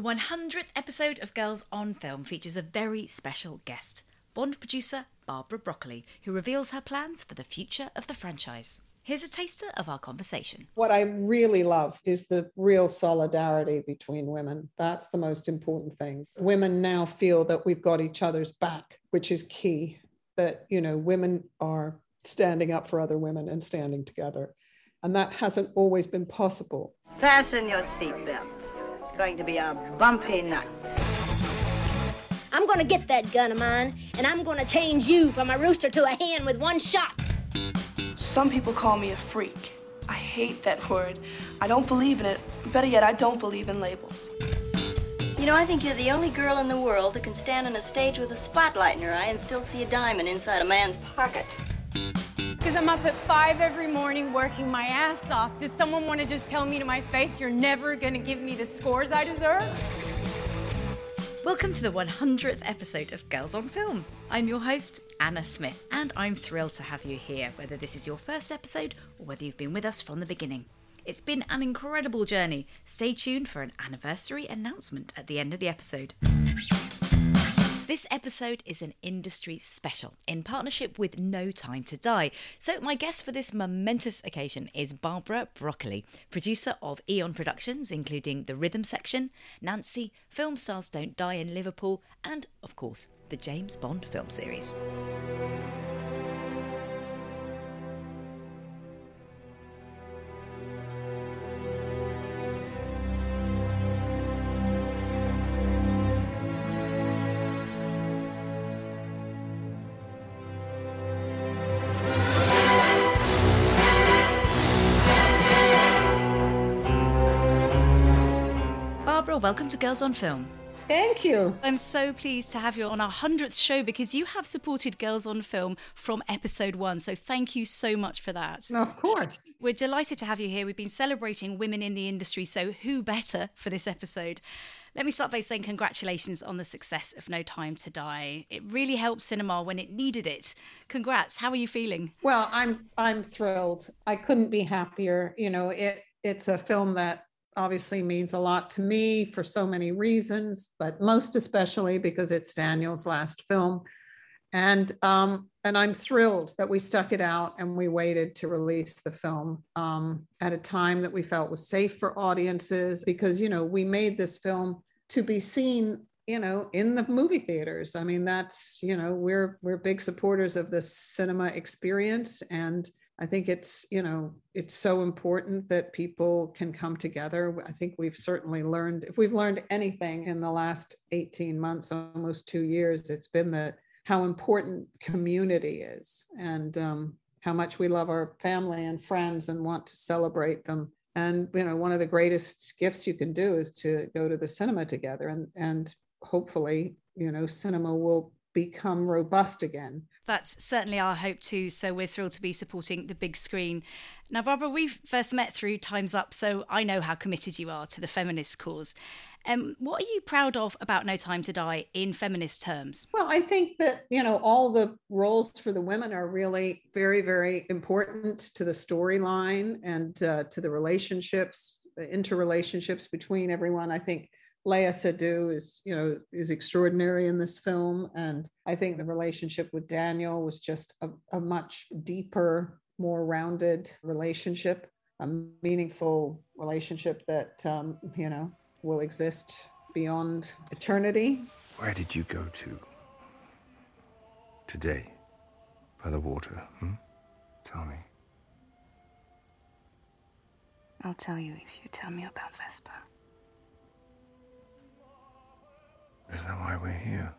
The 100th episode of Girls on Film features a very special guest, Bond producer Barbara Broccoli, who reveals her plans for the future of the franchise. Here's a taster of our conversation. What I really love is the real solidarity between women. That's the most important thing. Women now feel that we've got each other's back, which is key, that, you know, women are standing up for other women and standing together. And that hasn't always been possible. Fasten your seatbelts. It's going to be a bumpy night. I'm going to get that gun of mine, and I'm going to change you from a rooster to a hen with one shot. Some people call me a freak. I hate that word. I don't believe in it. Better yet, I don't believe in labels. You know, I think you're the only girl in the world that can stand on a stage with a spotlight in her eye and still see a diamond inside a man's pocket. Because I'm up at 5 every morning working my ass off. Does someone want to just tell me to my face, you're never going to give me the scores I deserve? Welcome to the 100th episode of Girls on Film. I'm your host, Anna Smith, and I'm thrilled to have you here, whether this is your first episode or whether you've been with us from the beginning. It's been an incredible journey. Stay tuned for an anniversary announcement at the end of the episode. This episode is an industry special in partnership with No Time to Die. So my guest for this momentous occasion is Barbara Broccoli, producer of Eon Productions, including The Rhythm Section, Nancy, Film Stars Don't Die in Liverpool, and, of course, the James Bond film series. Welcome to Girls on Film. Thank you. I'm so pleased to have you on our 100th show because you have supported Girls on Film from episode 1. So thank you so much for that. Of course. We're delighted to have you here. We've been celebrating women in the industry, so who better for this episode? Let me start by saying congratulations on the success of No Time to Die. It really helped cinema when it needed it. Congrats. How are you feeling? Well, I'm thrilled. I couldn't be happier. You know, it's a film that obviously means a lot to me for so many reasons, but most especially because it's Daniel's last film. And I'm thrilled that we stuck it out and we waited to release the film at a time that we felt was safe for audiences because, you know, we made this film to be seen, you know, in the movie theaters. I mean, that's, you know, we're big supporters of the cinema experience, and I think it's, you know, it's so important that people can come together. I think we've certainly learned, if we've learned anything in the last 18 months, almost 2 years, it's been how important community is, and how much we love our family and friends and want to celebrate them. And, you know, one of the greatest gifts you can do is to go to the cinema together, and hopefully, you know, cinema will become robust again. That's certainly our hope too, so we're thrilled to be supporting the big screen. Now, Barbara, we've first met through Time's Up, so I know how committed you are to the feminist cause. What are you proud of about No Time to Die in feminist terms? Well, I think that, you know, all the roles for the women are really very, very important to the storyline and to the relationships, the interrelationships between everyone. I think Leia Seydoux is extraordinary in this film. And I think the relationship with Daniel was just a much deeper, more rounded relationship, a meaningful relationship that, you know, will exist beyond eternity. Where did you go to today by the water? Tell me. I'll tell you if you tell me about Vespa. Is that why we're here?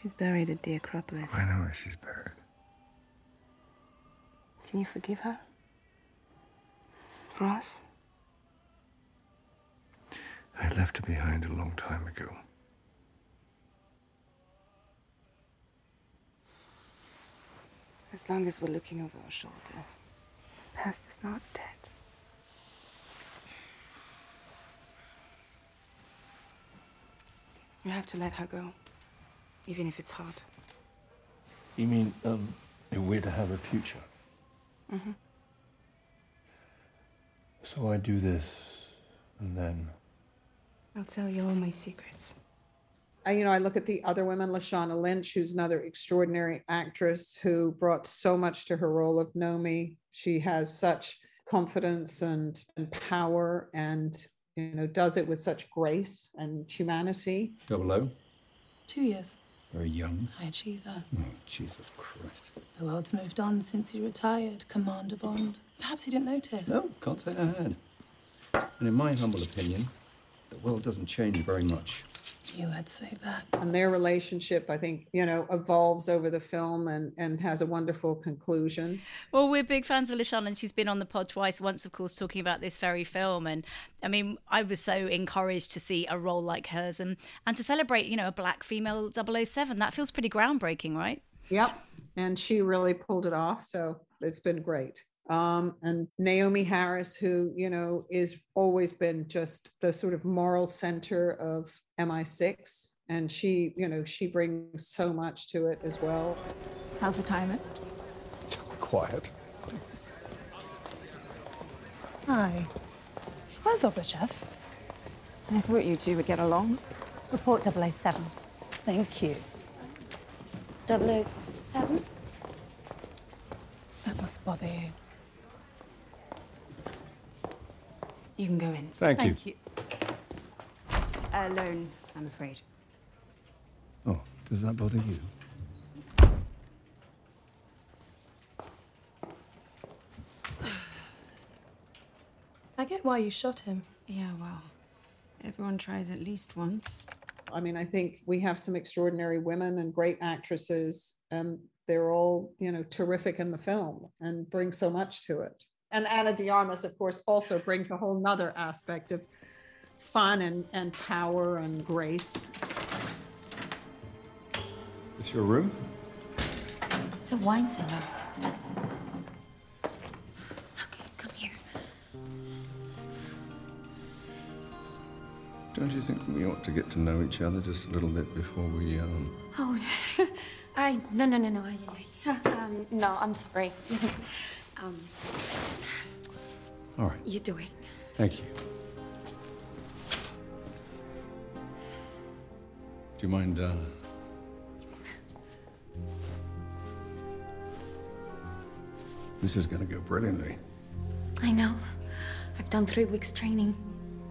She's buried at the Acropolis. I know where she's buried. Can you forgive her? For us? I left her behind a long time ago. As long as we're looking over our shoulder, the past is not dead. You have to let her go, even if it's hard. You mean, we're to have a future? Mm-hmm. So I do this, and then... I'll tell you all my secrets. I look at the other women, Lashana Lynch, who's another extraordinary actress who brought so much to her role of Naomi. She has such confidence and power and, does it with such grace and humanity. 00. 2 years. Very young. High achiever. Oh, Jesus Christ. The world's moved on since he retired, Commander Bond. Perhaps he didn't notice. No, can't say I had. And in my humble opinion, the world doesn't change very much. You would say that. And their relationship, I think, evolves over the film and has a wonderful conclusion. Well, we're big fans of Lashana, and she's been on the pod twice, once, of course, talking about this very film. And, I was so encouraged to see a role like hers and to celebrate, a black female 007. That feels pretty groundbreaking, right? Yep. And she really pulled it off. So it's been great. And Naomi Harris, who, is always been just the sort of moral center of MI6. And she, she brings so much to it as well. How's retirement? Quiet. Hi. Where's Gorbachev? I thought you two would get along. Report 007. Thank you. 007? That must bother you. You can go in. Thank you. Alone, I'm afraid. Oh, does that bother you? I get why you shot him. Yeah, well, everyone tries at least once. I think we have some extraordinary women and great actresses. They're all, terrific in the film and bring so much to it. And Ana de Armas, of course, also brings a whole nother aspect of fun and power and grace. It's your room? It's a wine cellar. Okay, come here. Don't you think we ought to get to know each other just a little bit before we, Oh, No, I'm sorry. All right. You do it. Thank you. Do you mind, This is going to go brilliantly. I know. I've done 3 weeks training.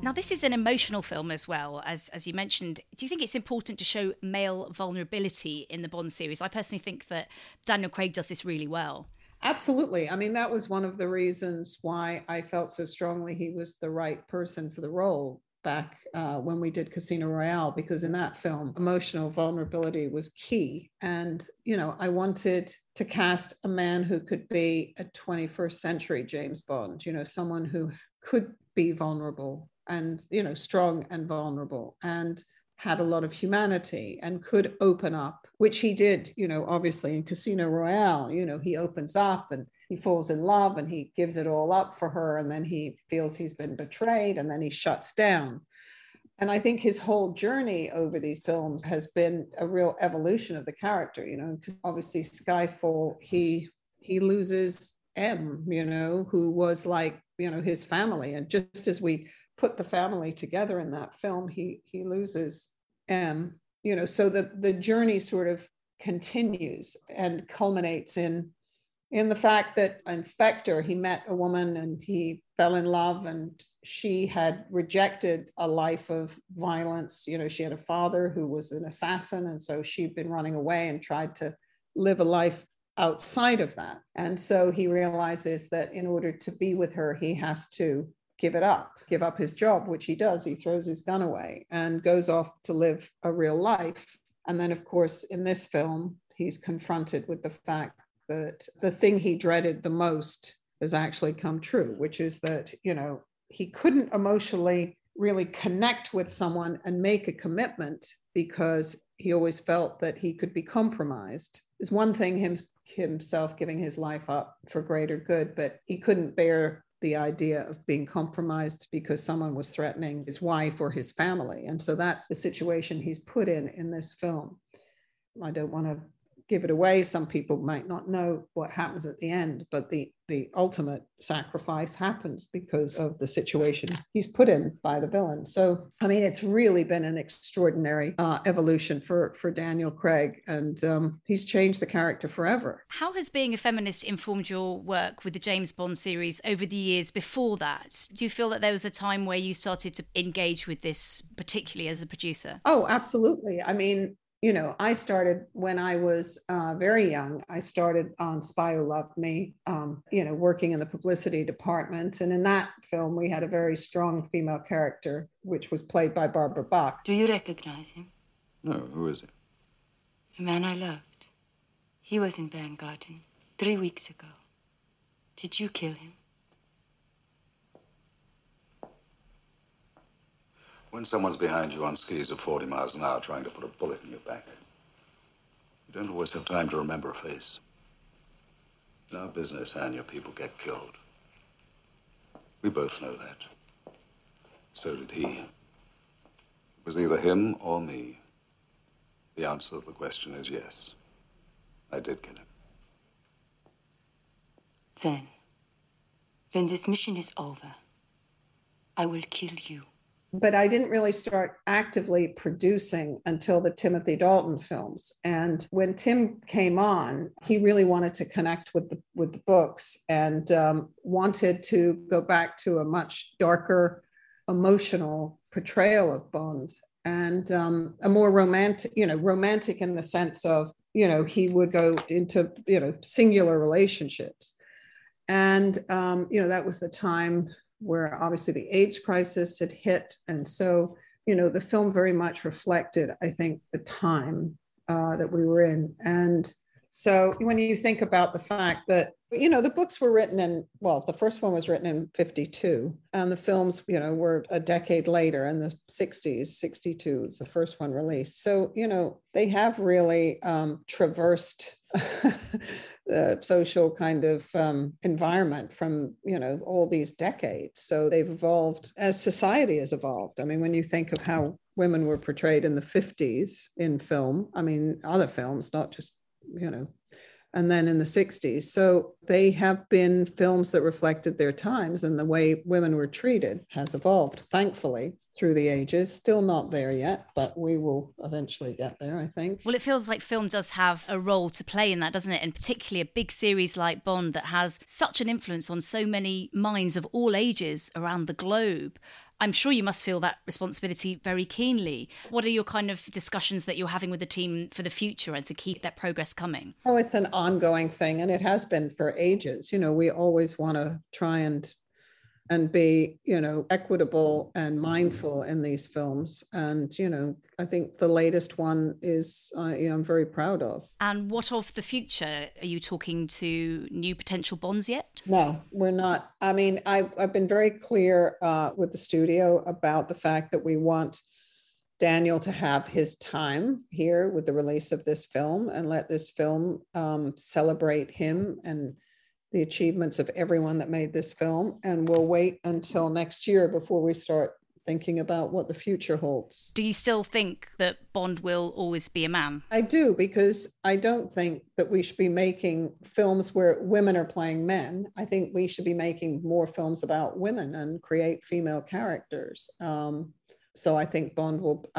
Now, this is an emotional film as well, as you mentioned. Do you think it's important to show male vulnerability in the Bond series? I personally think that Daniel Craig does this really well. Absolutely. That was one of the reasons why I felt so strongly he was the right person for the role back when we did Casino Royale, because in that film, emotional vulnerability was key. And, I wanted to cast a man who could be a 21st century James Bond, someone who could be vulnerable and, strong and vulnerable and had a lot of humanity and could open up, which he did, obviously in Casino Royale. He opens up and he falls in love and he gives it all up for her. And then he feels he's been betrayed and then he shuts down. And I think his whole journey over these films has been a real evolution of the character, because obviously Skyfall, he loses M, who was like, his family. And just as we put the family together in that film, he loses M, so the journey sort of continues and culminates in the fact that Inspector, he met a woman and he fell in love, and she had rejected a life of violence. She had a father who was an assassin, and so she'd been running away and tried to live a life outside of that. And so he realizes that in order to be with her, he has to give up his job, which he does. He throws his gun away and goes off to live a real life. And then, of course, in this film, he's confronted with the fact that the thing he dreaded the most has actually come true, which is that, he couldn't emotionally really connect with someone and make a commitment because he always felt that he could be compromised. It's one thing himself giving his life up for greater good, but he couldn't bear the idea of being compromised because someone was threatening his wife or his family. And so that's the situation he's put in this film. I don't want to give it away. Some people might not know what happens at the end, but the ultimate sacrifice happens because of the situation he's put in by the villain. So, I mean, it's really been an extraordinary evolution for Daniel Craig, and he's changed the character forever. How has being a feminist informed your work with the James Bond series over the years before that? Do you feel that there was a time where you started to engage with this, particularly as a producer? Oh, absolutely. I mean, you know, I started when I was very young. I started on Spy Who Loved Me, you know, working in the publicity department. And in that film, we had a very strong female character, which was played by Barbara Bach. Do you recognize him? No, who is it? The man I loved. He was in Baumgarten 3 weeks ago. Did you kill him? When someone's behind you on skis at 40 miles an hour trying to put a bullet in your back, you don't always have time to remember a face. It's our business, and your people get killed. We both know that. So did he. It was either him or me. The answer to the question is yes. I did kill him. Then, when this mission is over, I will kill you. But I didn't really start actively producing until the Timothy Dalton films. And when Tim came on, he really wanted to connect with the books, and wanted to go back to a much darker, emotional portrayal of Bond, and a more romantic, you know, romantic in the sense of, you know, he would go into, you know, singular relationships. And, you know, that was the time where obviously the AIDS crisis had hit. And so, you know, the film very much reflected, I think, the time that we were in. And so when you think about the fact that, you know, the books were written in, well, the first one was written in 52, and the films, you know, were a decade later in the 60s, 62 is the first one released. So, you know, they have really traversed the social kind of environment from, you know, all these decades. So they've evolved as society has evolved. I mean, when you think of how women were portrayed in the 50s in film, I mean, other films, not just, you know, and then in the 60s. So they have been films that reflected their times, and the way women were treated has evolved, thankfully, through the ages. Still not there yet, but we will eventually get there, I think. Well, it feels like film does have a role to play in that, doesn't it? And particularly a big series like Bond that has such an influence on so many minds of all ages around the globe. I'm sure you must feel that responsibility very keenly. What are your kind of discussions that you're having with the team for the future and to keep that progress coming? Oh, it's an ongoing thing, and it has been for ages. You know, we always want to try and be, you know, equitable and mindful in these films. And, you know, I think the latest one is, you know, I'm very proud of. And what of the future? Are you talking to new potential Bonds yet? No, we're not. I mean, I've been very clear with the studio about the fact that we want Daniel to have his time here with the release of this film, and let this film celebrate him and the achievements of everyone that made this film. And we'll wait until next year before we start thinking about what the future holds. Do you still think that Bond will always be a man? I do, because I don't think that we should be making films where women are playing men. I think we should be making more films about women and create female characters. So I think Bond will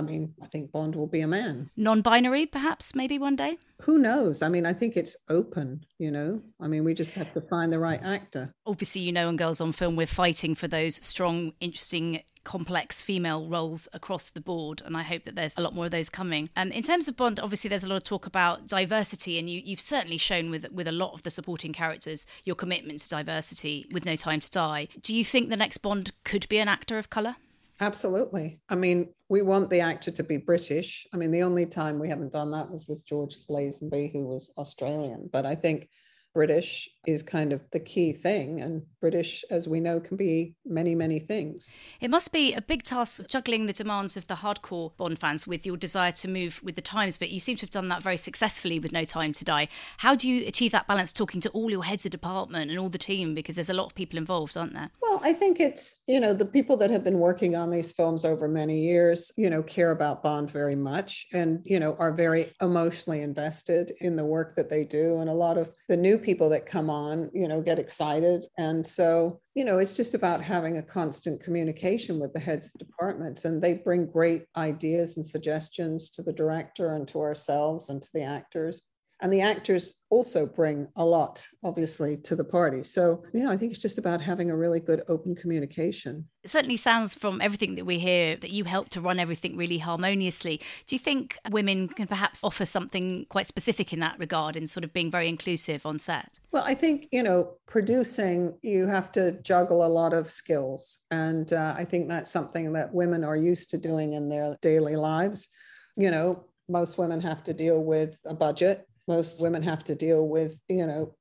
be a man. Non-binary, perhaps, maybe one day? Who knows? I mean, I think it's open, you know. I mean, we just have to find the right actor. Obviously, you know, on Girls on Film, we're fighting for those strong, interesting, complex female roles across the board. And I hope that there's a lot more of those coming. In terms of Bond, obviously, there's a lot of talk about diversity. And you've certainly shown with a lot of the supporting characters your commitment to diversity with No Time to Die. Do you think the next Bond could be an actor of colour? Absolutely. I mean, we want the actor to be British. I mean, the only time we haven't done that was with George Lazenby, who was Australian. But I think British is kind of the key thing. And British, as we know, can be many, many things. It must be a big task juggling the demands of the hardcore Bond fans with your desire to move with the times, but you seem to have done that very successfully with No Time to Die. How do you achieve that balance, talking to all your heads of department and all the team, because there's a lot of people involved, aren't there? Well, I think it's, you know, the people that have been working on these films over many years, you know, care about Bond very much and, you know, are very emotionally invested in the work that they do. And a lot of the new people that come on, you know, get excited. And so, you know, it's just about having a constant communication with the heads of departments, and they bring great ideas and suggestions to the director and to ourselves and to the actors. And the actors also bring a lot, obviously, to the party. So, you know, I think it's just about having a really good open communication. It certainly sounds from everything that we hear that you help to run everything really harmoniously. Do you think women can perhaps offer something quite specific in that regard, in sort of being very inclusive on set? Well, I think, you know, producing, you have to juggle a lot of skills. And I think that's something that women are used to doing in their daily lives. You know, most women have to deal with a budget. Most women have to deal with, you know,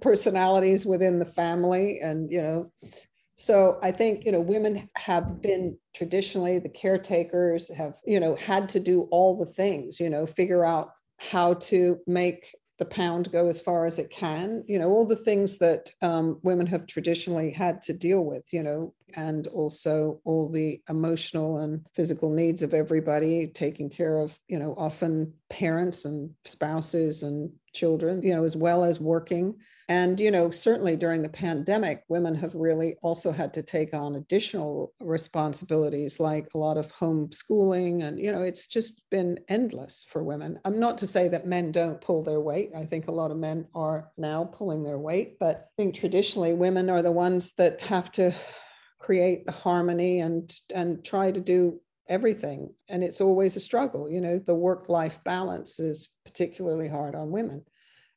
personalities within the family. And, you know, so I think, you know, women have been traditionally the caretakers, have, you know, had to do all the things, you know, figure out how to make the pound go as far as it can, you know, all the things that women have traditionally had to deal with, you know, and also all the emotional and physical needs of everybody, taking care of, you know, often parents and spouses and children, you know, as well as working. And, you know, certainly during the pandemic, women have really also had to take on additional responsibilities, like a lot of homeschooling. And, you know, it's just been endless for women. I'm not to say that men don't pull their weight. I think a lot of men are now pulling their weight, but I think traditionally women are the ones that have to create the harmony and try to do everything. And it's always a struggle. You know, the work-life balance is particularly hard on women.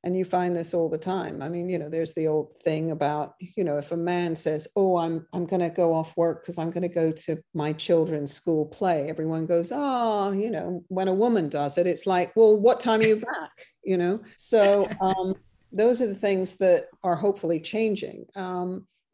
And you find this all the time. I mean, you know, there's the old thing about, you know, if a man says, oh, I'm going to go off work because I'm going to go to my children's school play, everyone goes, oh, you know, when a woman does it, it's like, well, what time are you back? You know, so those are the things that are hopefully changing.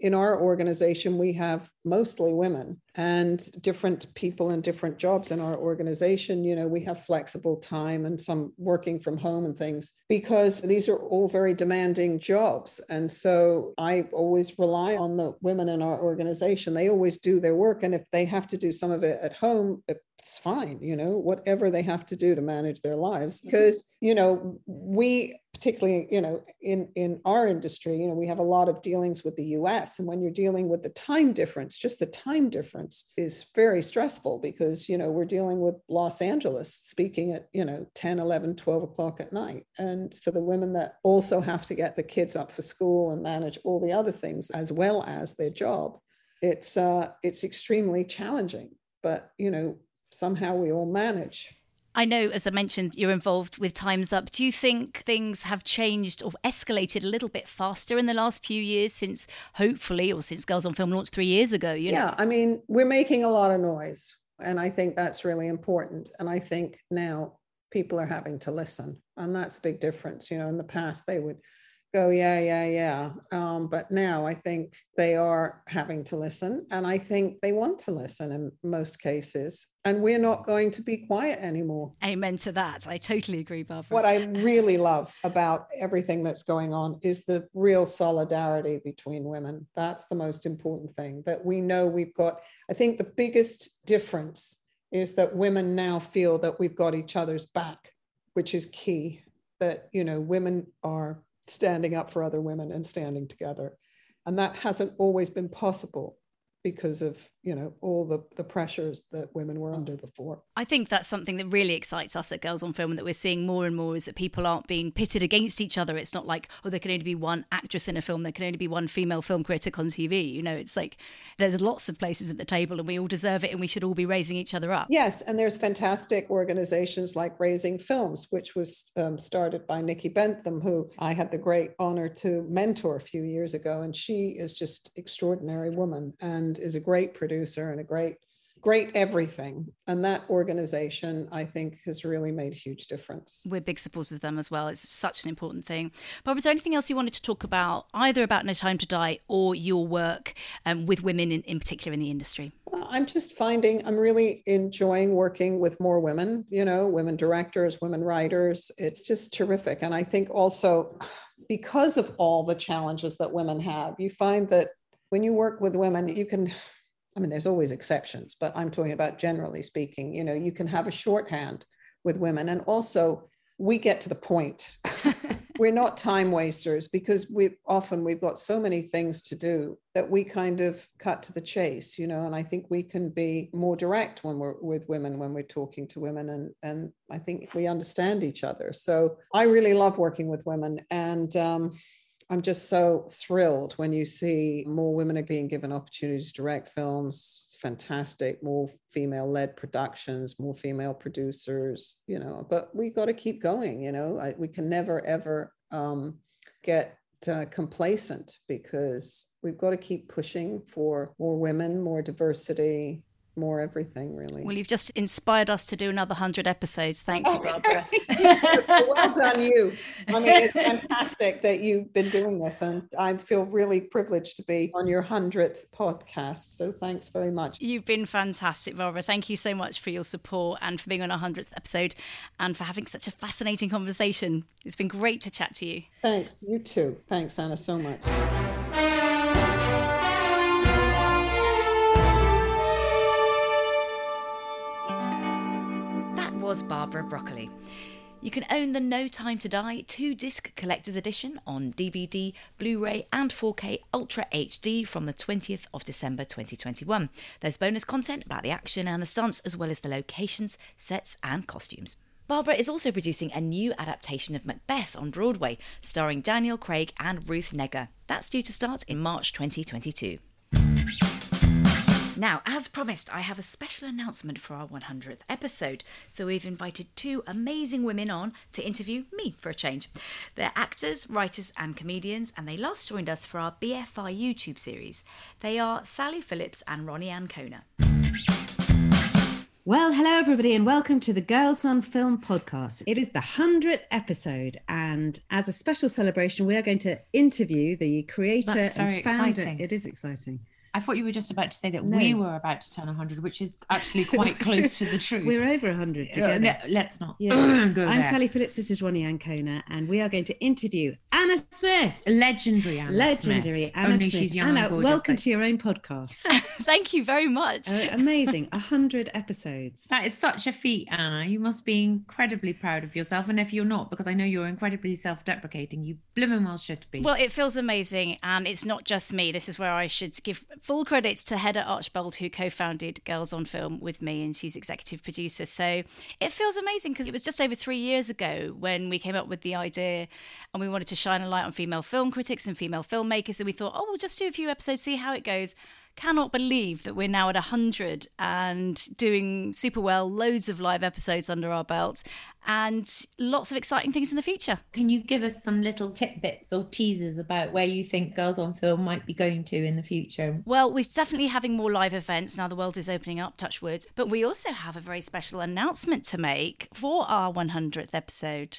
In our organization, we have mostly women and different people in different jobs in our organization. You know, we have flexible time and some working from home and things, because these are all very demanding jobs. And so I always rely on the women in our organization. They always do their work. And if they have to do some of it at home, it's fine, you know, whatever they have to do to manage their lives. Because, you know, we particularly, you know, in our industry, you know, we have a lot of dealings with the US. And when you're dealing with the time difference, just the time difference is very stressful, because, you know, we're dealing with Los Angeles speaking at, you know, 10, 11, 12 o'clock at night. And for the women that also have to get the kids up for school and manage all the other things as well as their job, it's extremely challenging. But, you know, somehow we all manage. I know, as I mentioned, you're involved with Time's Up. Do you think things have changed or escalated a little bit faster in the last few years since, hopefully, or since Girls on Film launched 3 years ago? You know? I mean, we're making a lot of noise, and I think that's really important. And I think now people are having to listen, and that's a big difference. You know, in the past, they would go, yeah. But now I think they are having to listen, and I think they want to listen in most cases. And we're not going to be quiet anymore. Amen to that. I totally agree, Barbara. What I really love about everything that's going on is the real solidarity between women. That's the most important thing, that we know we've got. I think the biggest difference is that women now feel that we've got each other's back, which is key, that, you know, women are standing up for other women and standing together. And that hasn't always been possible because of, you know, all the pressures that women were under before. I think that's something that really excites us at Girls on Film, and that we're seeing more and more, is that people aren't being pitted against each other. It's not like, oh, there can only be one actress in a film, there can only be one female film critic on TV. You know, it's like there's lots of places at the table, and we all deserve it, and we should all be raising each other up. Yes, and there's fantastic organizations like Raising Films, which was started by Nikki Bentham, who I had the great honor to mentor a few years ago, and she is just extraordinary woman and is a great producer and a great great everything. And that organization, I think, has really made a huge difference. We're big supporters of them as well. It's such an important thing. Barbara, is there anything else you wanted to talk about, either about No Time to Die or your work with women in particular in the industry? Well, I'm really enjoying working with more women, women directors, women writers. It's just terrific. And I think also because of all the challenges that women have, you find that when you work with women, you can... there's always exceptions, but I'm talking about generally speaking, you can have a shorthand with women. And also we get to the point. We're not time wasters because we've got so many things to do that we kind of cut to the chase, and I think we can be more direct when we're with women, when we're talking to women. And I think we understand each other. So I really love working with women. And, I'm just so thrilled when you see more women are being given opportunities to direct films. It's fantastic. More female-led productions, more female producers, but we got to keep going, we can never, ever get complacent because we've got to keep pushing for more women, more diversity, more everything, really. Well, you've just inspired us to do another 100 episodes. Thank you, Barbara. Well done, you. It's fantastic that you've been doing this, and I feel really privileged to be on your 100th podcast. So thanks very much. You've been fantastic, Barbara. Thank you so much for your support and for being on our 100th episode and for having such a fascinating conversation. It's been great to chat to you. Thanks. You too. Thanks, Anna, so much. Was Barbara Broccoli. You can own the No Time to Die 2-disc collector's edition on DVD, Blu-ray and 4K Ultra HD from the 20th of December 2021. There's bonus content about the action and the stunts as well as the locations, sets and costumes. Barbara is also producing a new adaptation of Macbeth on Broadway, starring Daniel Craig and Ruth Negga. That's due to start in March 2022. Now, as promised, I have a special announcement for our 100th episode. So we've invited two amazing women on to interview me for a change. They're actors, writers and comedians, and they last joined us for our BFI YouTube series. They are Sally Phillips and Ronnie Ancona. Well, hello everybody and welcome to the Girls on Film podcast. It is the 100th episode and as a special celebration, we are going to interview the creator and founder. Exciting. It is exciting. I thought you were just about to say that we were about to turn 100, which is actually quite close to the truth. We're over 100 together. No, let's not go I'm there. Sally Phillips, this is Ronnie Ancona, and we are going to interview Anna Smith. Legendary Anna Smith. Only she's young and gorgeous. Welcome to your own podcast. Thank you very much. Amazing. 100 episodes. That is such a feat, Anna. You must be incredibly proud of yourself. And if you're not, because I know you're incredibly self-deprecating, you blimmin' well should be. Well, it feels amazing. And it's not just me. This is where I should give full credits to Heather Archbold, who co-founded Girls on Film with me, and she's executive producer. So it feels amazing because it was just over 3 years ago when we came up with the idea and we wanted to shine a light on female film critics and female filmmakers. And we thought, we'll just do a few episodes, see how it goes. Cannot believe that we're now at 100 and doing super well, loads of live episodes under our belt and lots of exciting things in the future. Can you give us some little tidbits or teasers about where you think Girls on Film might be going to in the future? Well, we're definitely having more live events now the world is opening up, touch wood, but we also have a very special announcement to make for our 100th episode.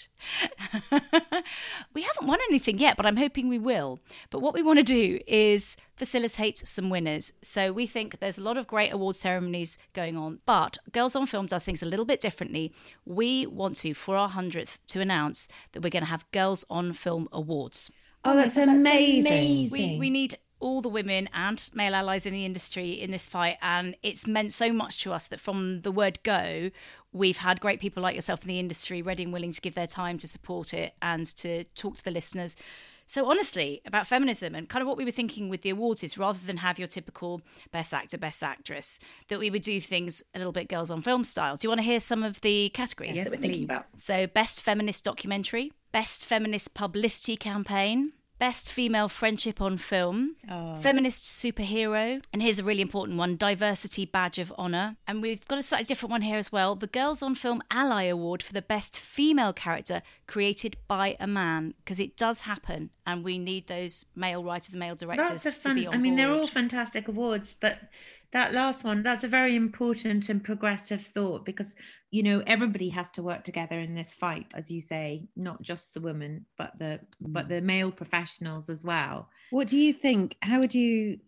We haven't won anything yet, but I'm hoping we will. But what we want to do is facilitate some winners. So we think there's a lot of great award ceremonies going on, but Girls on Film does things a little bit differently. We want to, for our 100th, to announce that we're going to have Girls on Film Awards. Oh, that's amazing. We need all the women and male allies in the industry in this fight, and it's meant so much to us that from the word go, we've had great people like yourself in the industry ready and willing to give their time to support it and to talk to the listeners. So honestly, about feminism and kind of what we were thinking with the awards is rather than have your typical best actor, best actress, that we would do things a little bit Girls on Film style. Do you want to hear some of the categories that we're thinking about? So best feminist documentary, best feminist publicity campaign, best female friendship on film, feminist superhero, and here's a really important one, diversity badge of honour. And we've got a slightly different one here as well, the Girls on Film Ally Award for the best female character created by a man, because it does happen. And we need those male writers, male directors to be on board. They're all fantastic awards, but that last one, that's a very important and progressive thought, because, you know, everybody has to work together in this fight, as you say, not just the women, but the male professionals as well. What do you think? How would you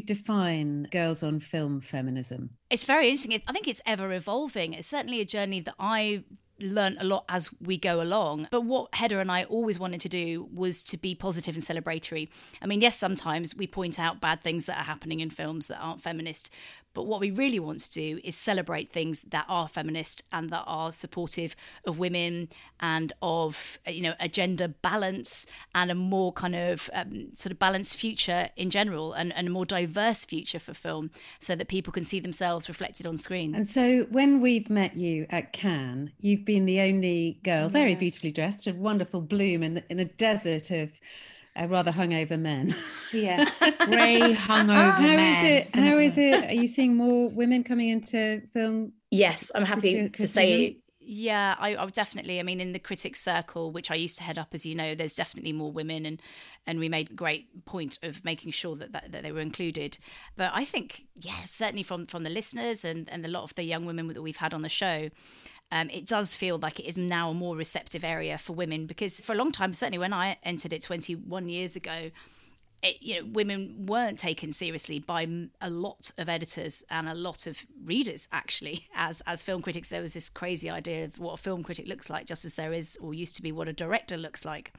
define Girls on Film feminism? It's very interesting. I think it's ever evolving. It's certainly a journey that I learn a lot as we go along. But what Heather and I always wanted to do was to be positive and celebratory. I mean, yes, sometimes we point out bad things that are happening in films that aren't feminist, but what we really want to do is celebrate things that are feminist and that are supportive of women and of, you know, a gender balance and a more kind of sort of balanced future in general, and a more diverse future for film, so that people can see themselves reflected on screen. And so when we've met you at Cannes, you've been the only girl, very beautifully dressed, a wonderful bloom in a desert of rather hungover men. Yeah, grey hungover men. How is it? Are you seeing more women coming into film? Yes, I'm happy to say. Yeah, I definitely. I mean, in the critics circle, which I used to head up, as you know, there's definitely more women, and we made a great point of making sure that they were included. But I think, yes, certainly from the listeners and a lot of the young women that we've had on the show, it does feel like it is now a more receptive area for women, because for a long time, certainly when I entered it 21 years ago, women weren't taken seriously by a lot of editors and a lot of readers, actually, as film critics. There was this crazy idea of what a film critic looks like, just as there is or used to be what a director looks like.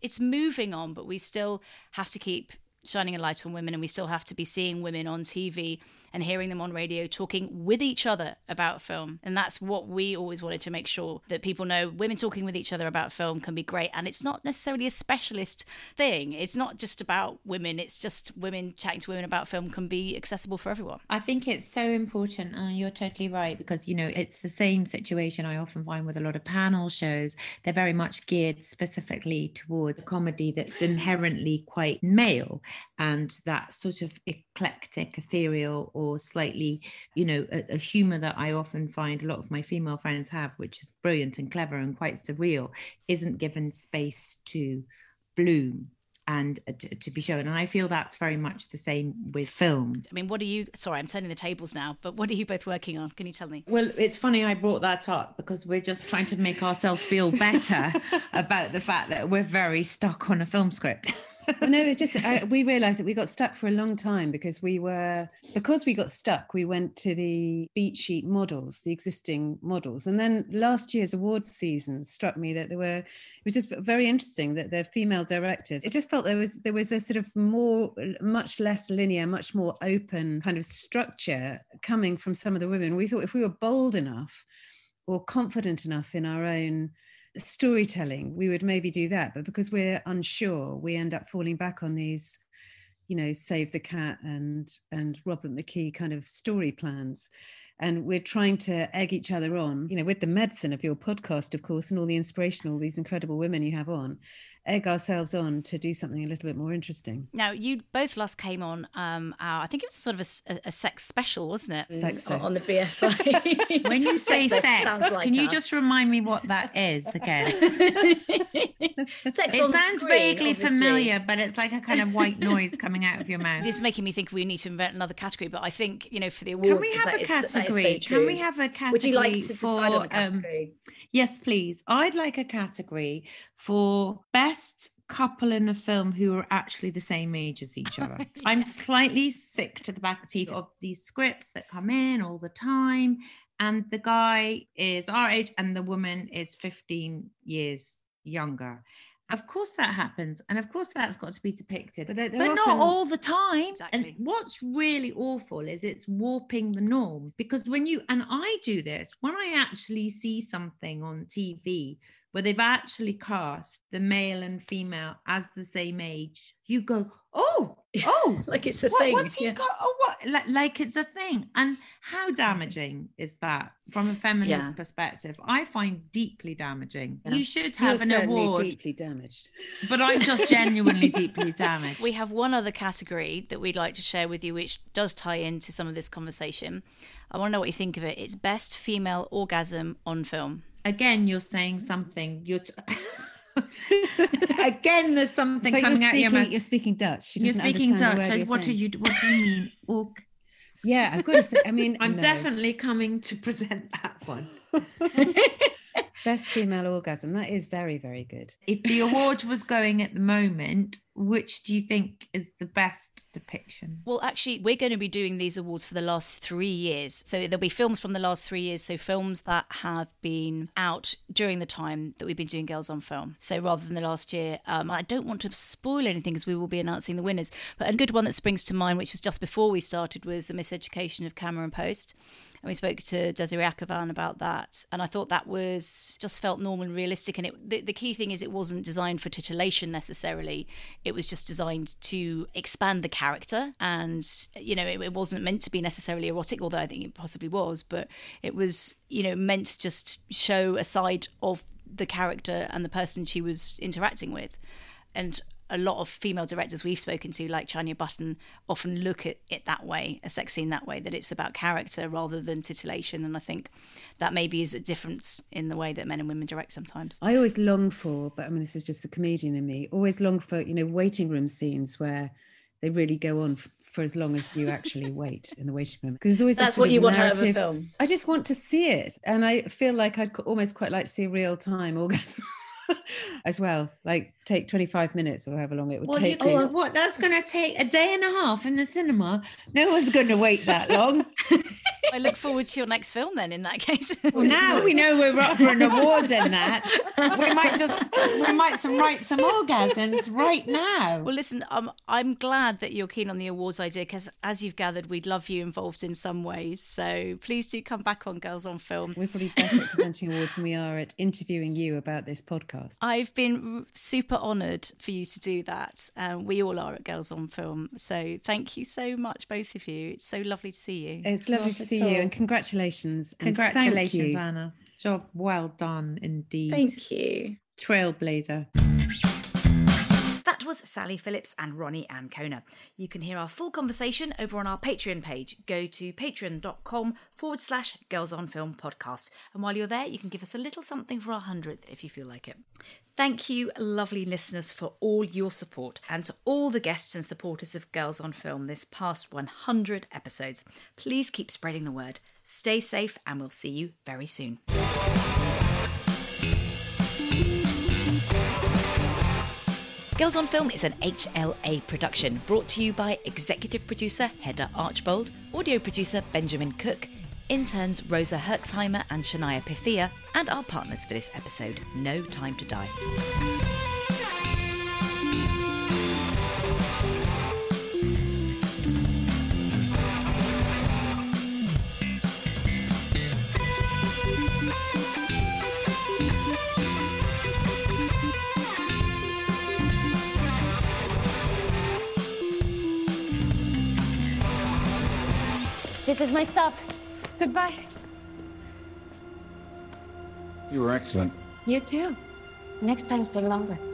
It's moving on, but we still have to keep shining a light on women, and we still have to be seeing women on TV and hearing them on radio talking with each other about film. And that's what we always wanted to make sure that people know. Women talking with each other about film can be great, and it's not necessarily a specialist thing. It's not just about women, it's just women chatting to women about film can be accessible for everyone. I think it's so important, and you're totally right, because, you know, it's the same situation I often find with a lot of panel shows. They're very much geared specifically towards comedy that's inherently quite male, and that sort of eclectic, ethereal, or slightly, you know, a humour that I often find a lot of my female friends have, which is brilliant and clever and quite surreal, isn't given space to bloom and to be shown. And I feel that's very much the same with film. I mean, what are you... Sorry, I'm turning the tables now, but what are you both working on? Can you tell me? Well, it's funny I brought that up, because we're just trying to make ourselves feel better about the fact that we're very stuck on a film script. Well, no, it's just we realised that we got stuck for a long time because we got stuck. We went to the beat sheet models, the existing models, and then last year's awards season struck me that it was just very interesting that the female directors. It just felt there was a sort of much less linear, much more open kind of structure coming from some of the women. We thought if we were bold enough or confident enough in our own storytelling, we would maybe do that, but because we're unsure, we end up falling back on these, you know, Save the Cat and Robert McKee kind of story plans, and we're trying to egg each other on, you know, with the medicine of your podcast, of course, and all the inspiration, all these incredible women you have on, egg ourselves on to do something a little bit more interesting. Now, you both last came on I think it was sort of a sex special, wasn't it? Sex on the BFI. When you say sex, like can you just remind me what that is again? Sex it on sounds screen, vaguely obviously. Familiar, but it's like a kind of white noise coming out of your mouth. It's making me think we need to invent another category, but I think, you know, for the awards... Can we have a category? Can we have a category? Would you like to decide on a category? Yes, please. I'd like a category for best couple in a film who are actually the same age as each other. Yes. I'm slightly sick to the back teeth of these scripts that come in all the time, and the guy is our age and the woman is 15 years younger. Of course that happens, and of course that's got to be depicted, but not all the time. Exactly. And what's really awful is it's warping the norm, because when I actually see something on TV where they've actually cast the male and female as the same age, you go, oh, like it's a thing. What's he got? Oh, what? Like it's a thing. And how damaging is that from a feminist perspective? I find deeply damaging. Yeah. You should have an award. Deeply damaged. But I'm just genuinely deeply damaged. We have one other category that we'd like to share with you, which does tie into some of this conversation. I want to know what you think of it. It's best female orgasm on film. Again, you're saying something. Again, there's something coming out of your mouth. You're speaking Dutch. What do you mean? Yeah, I've got to say, I mean, I'm definitely coming to present that one. Best female orgasm. That is very, very good. If the award was going at the moment, which do you think is the best depiction? Well, actually, we're going to be doing these awards for the last 3 years. So there'll be films from the last 3 years. So films that have been out during the time that we've been doing Girls on Film. So rather than the last year, I don't want to spoil anything because we will be announcing the winners. But a good one that springs to mind, which was just before we started, was The Miseducation of Cameron Post. And we spoke to Desiree Akavan about that. And I thought that was just felt normal and realistic. And the key thing is it wasn't designed for titillation necessarily. It was just designed to expand the character. And, you know, it wasn't meant to be necessarily erotic, although I think it possibly was. But it was, you know, meant to just show a side of the character and the person she was interacting with. And a lot of female directors we've spoken to, like Chanya Button, often look at it that way, a sex scene that way, that it's about character rather than titillation. And I think that maybe is a difference in the way that men and women direct sometimes. I always long for, but I mean, this is just the comedian in me, always long for, you know, waiting room scenes where they really go on for as long as you actually wait in the waiting room. Because there's always that's what you want out of a film. I just want to see it. And I feel like I'd almost quite like to see real time orgasm. As well, like take 25 minutes or however long it would take. Oh, what? That's going to take a day and a half in the cinema. No one's going to wait that long. I look forward to your next film then in that case. Well, now we know we're up for an award in that. We might write some orgasms right now. Well, listen, I'm glad that you're keen on the awards idea because as you've gathered, we'd love you involved in some ways. So please do come back on Girls on Film. We're probably better at presenting awards than we are at interviewing you about this podcast. I've been super honoured for you to do that. We all are at Girls on Film. So thank you so much, both of you. It's so lovely to see you. It's lovely to see you and congratulations. Congratulations, Anna. Job well done indeed. Thank you. Trailblazer. That was Sally Phillips and Ronnie Ancona. You can hear our full conversation over on our Patreon page. Go to patreon.com/Girls on Film podcast. And while you're there, you can give us a little something for our 100th if you feel like it. Thank you, lovely listeners, for all your support and to all the guests and supporters of Girls on Film this past 100 episodes. Please keep spreading the word. Stay safe and we'll see you very soon. Girls on Film is an HLA production brought to you by executive producer Heather Archbold, audio producer Benjamin Cook, interns Rosa Herxheimer and Shania Pythia, and our partners for this episode, No Time to Die. This is my stop. Goodbye. You were excellent. You too. Next time, stay longer.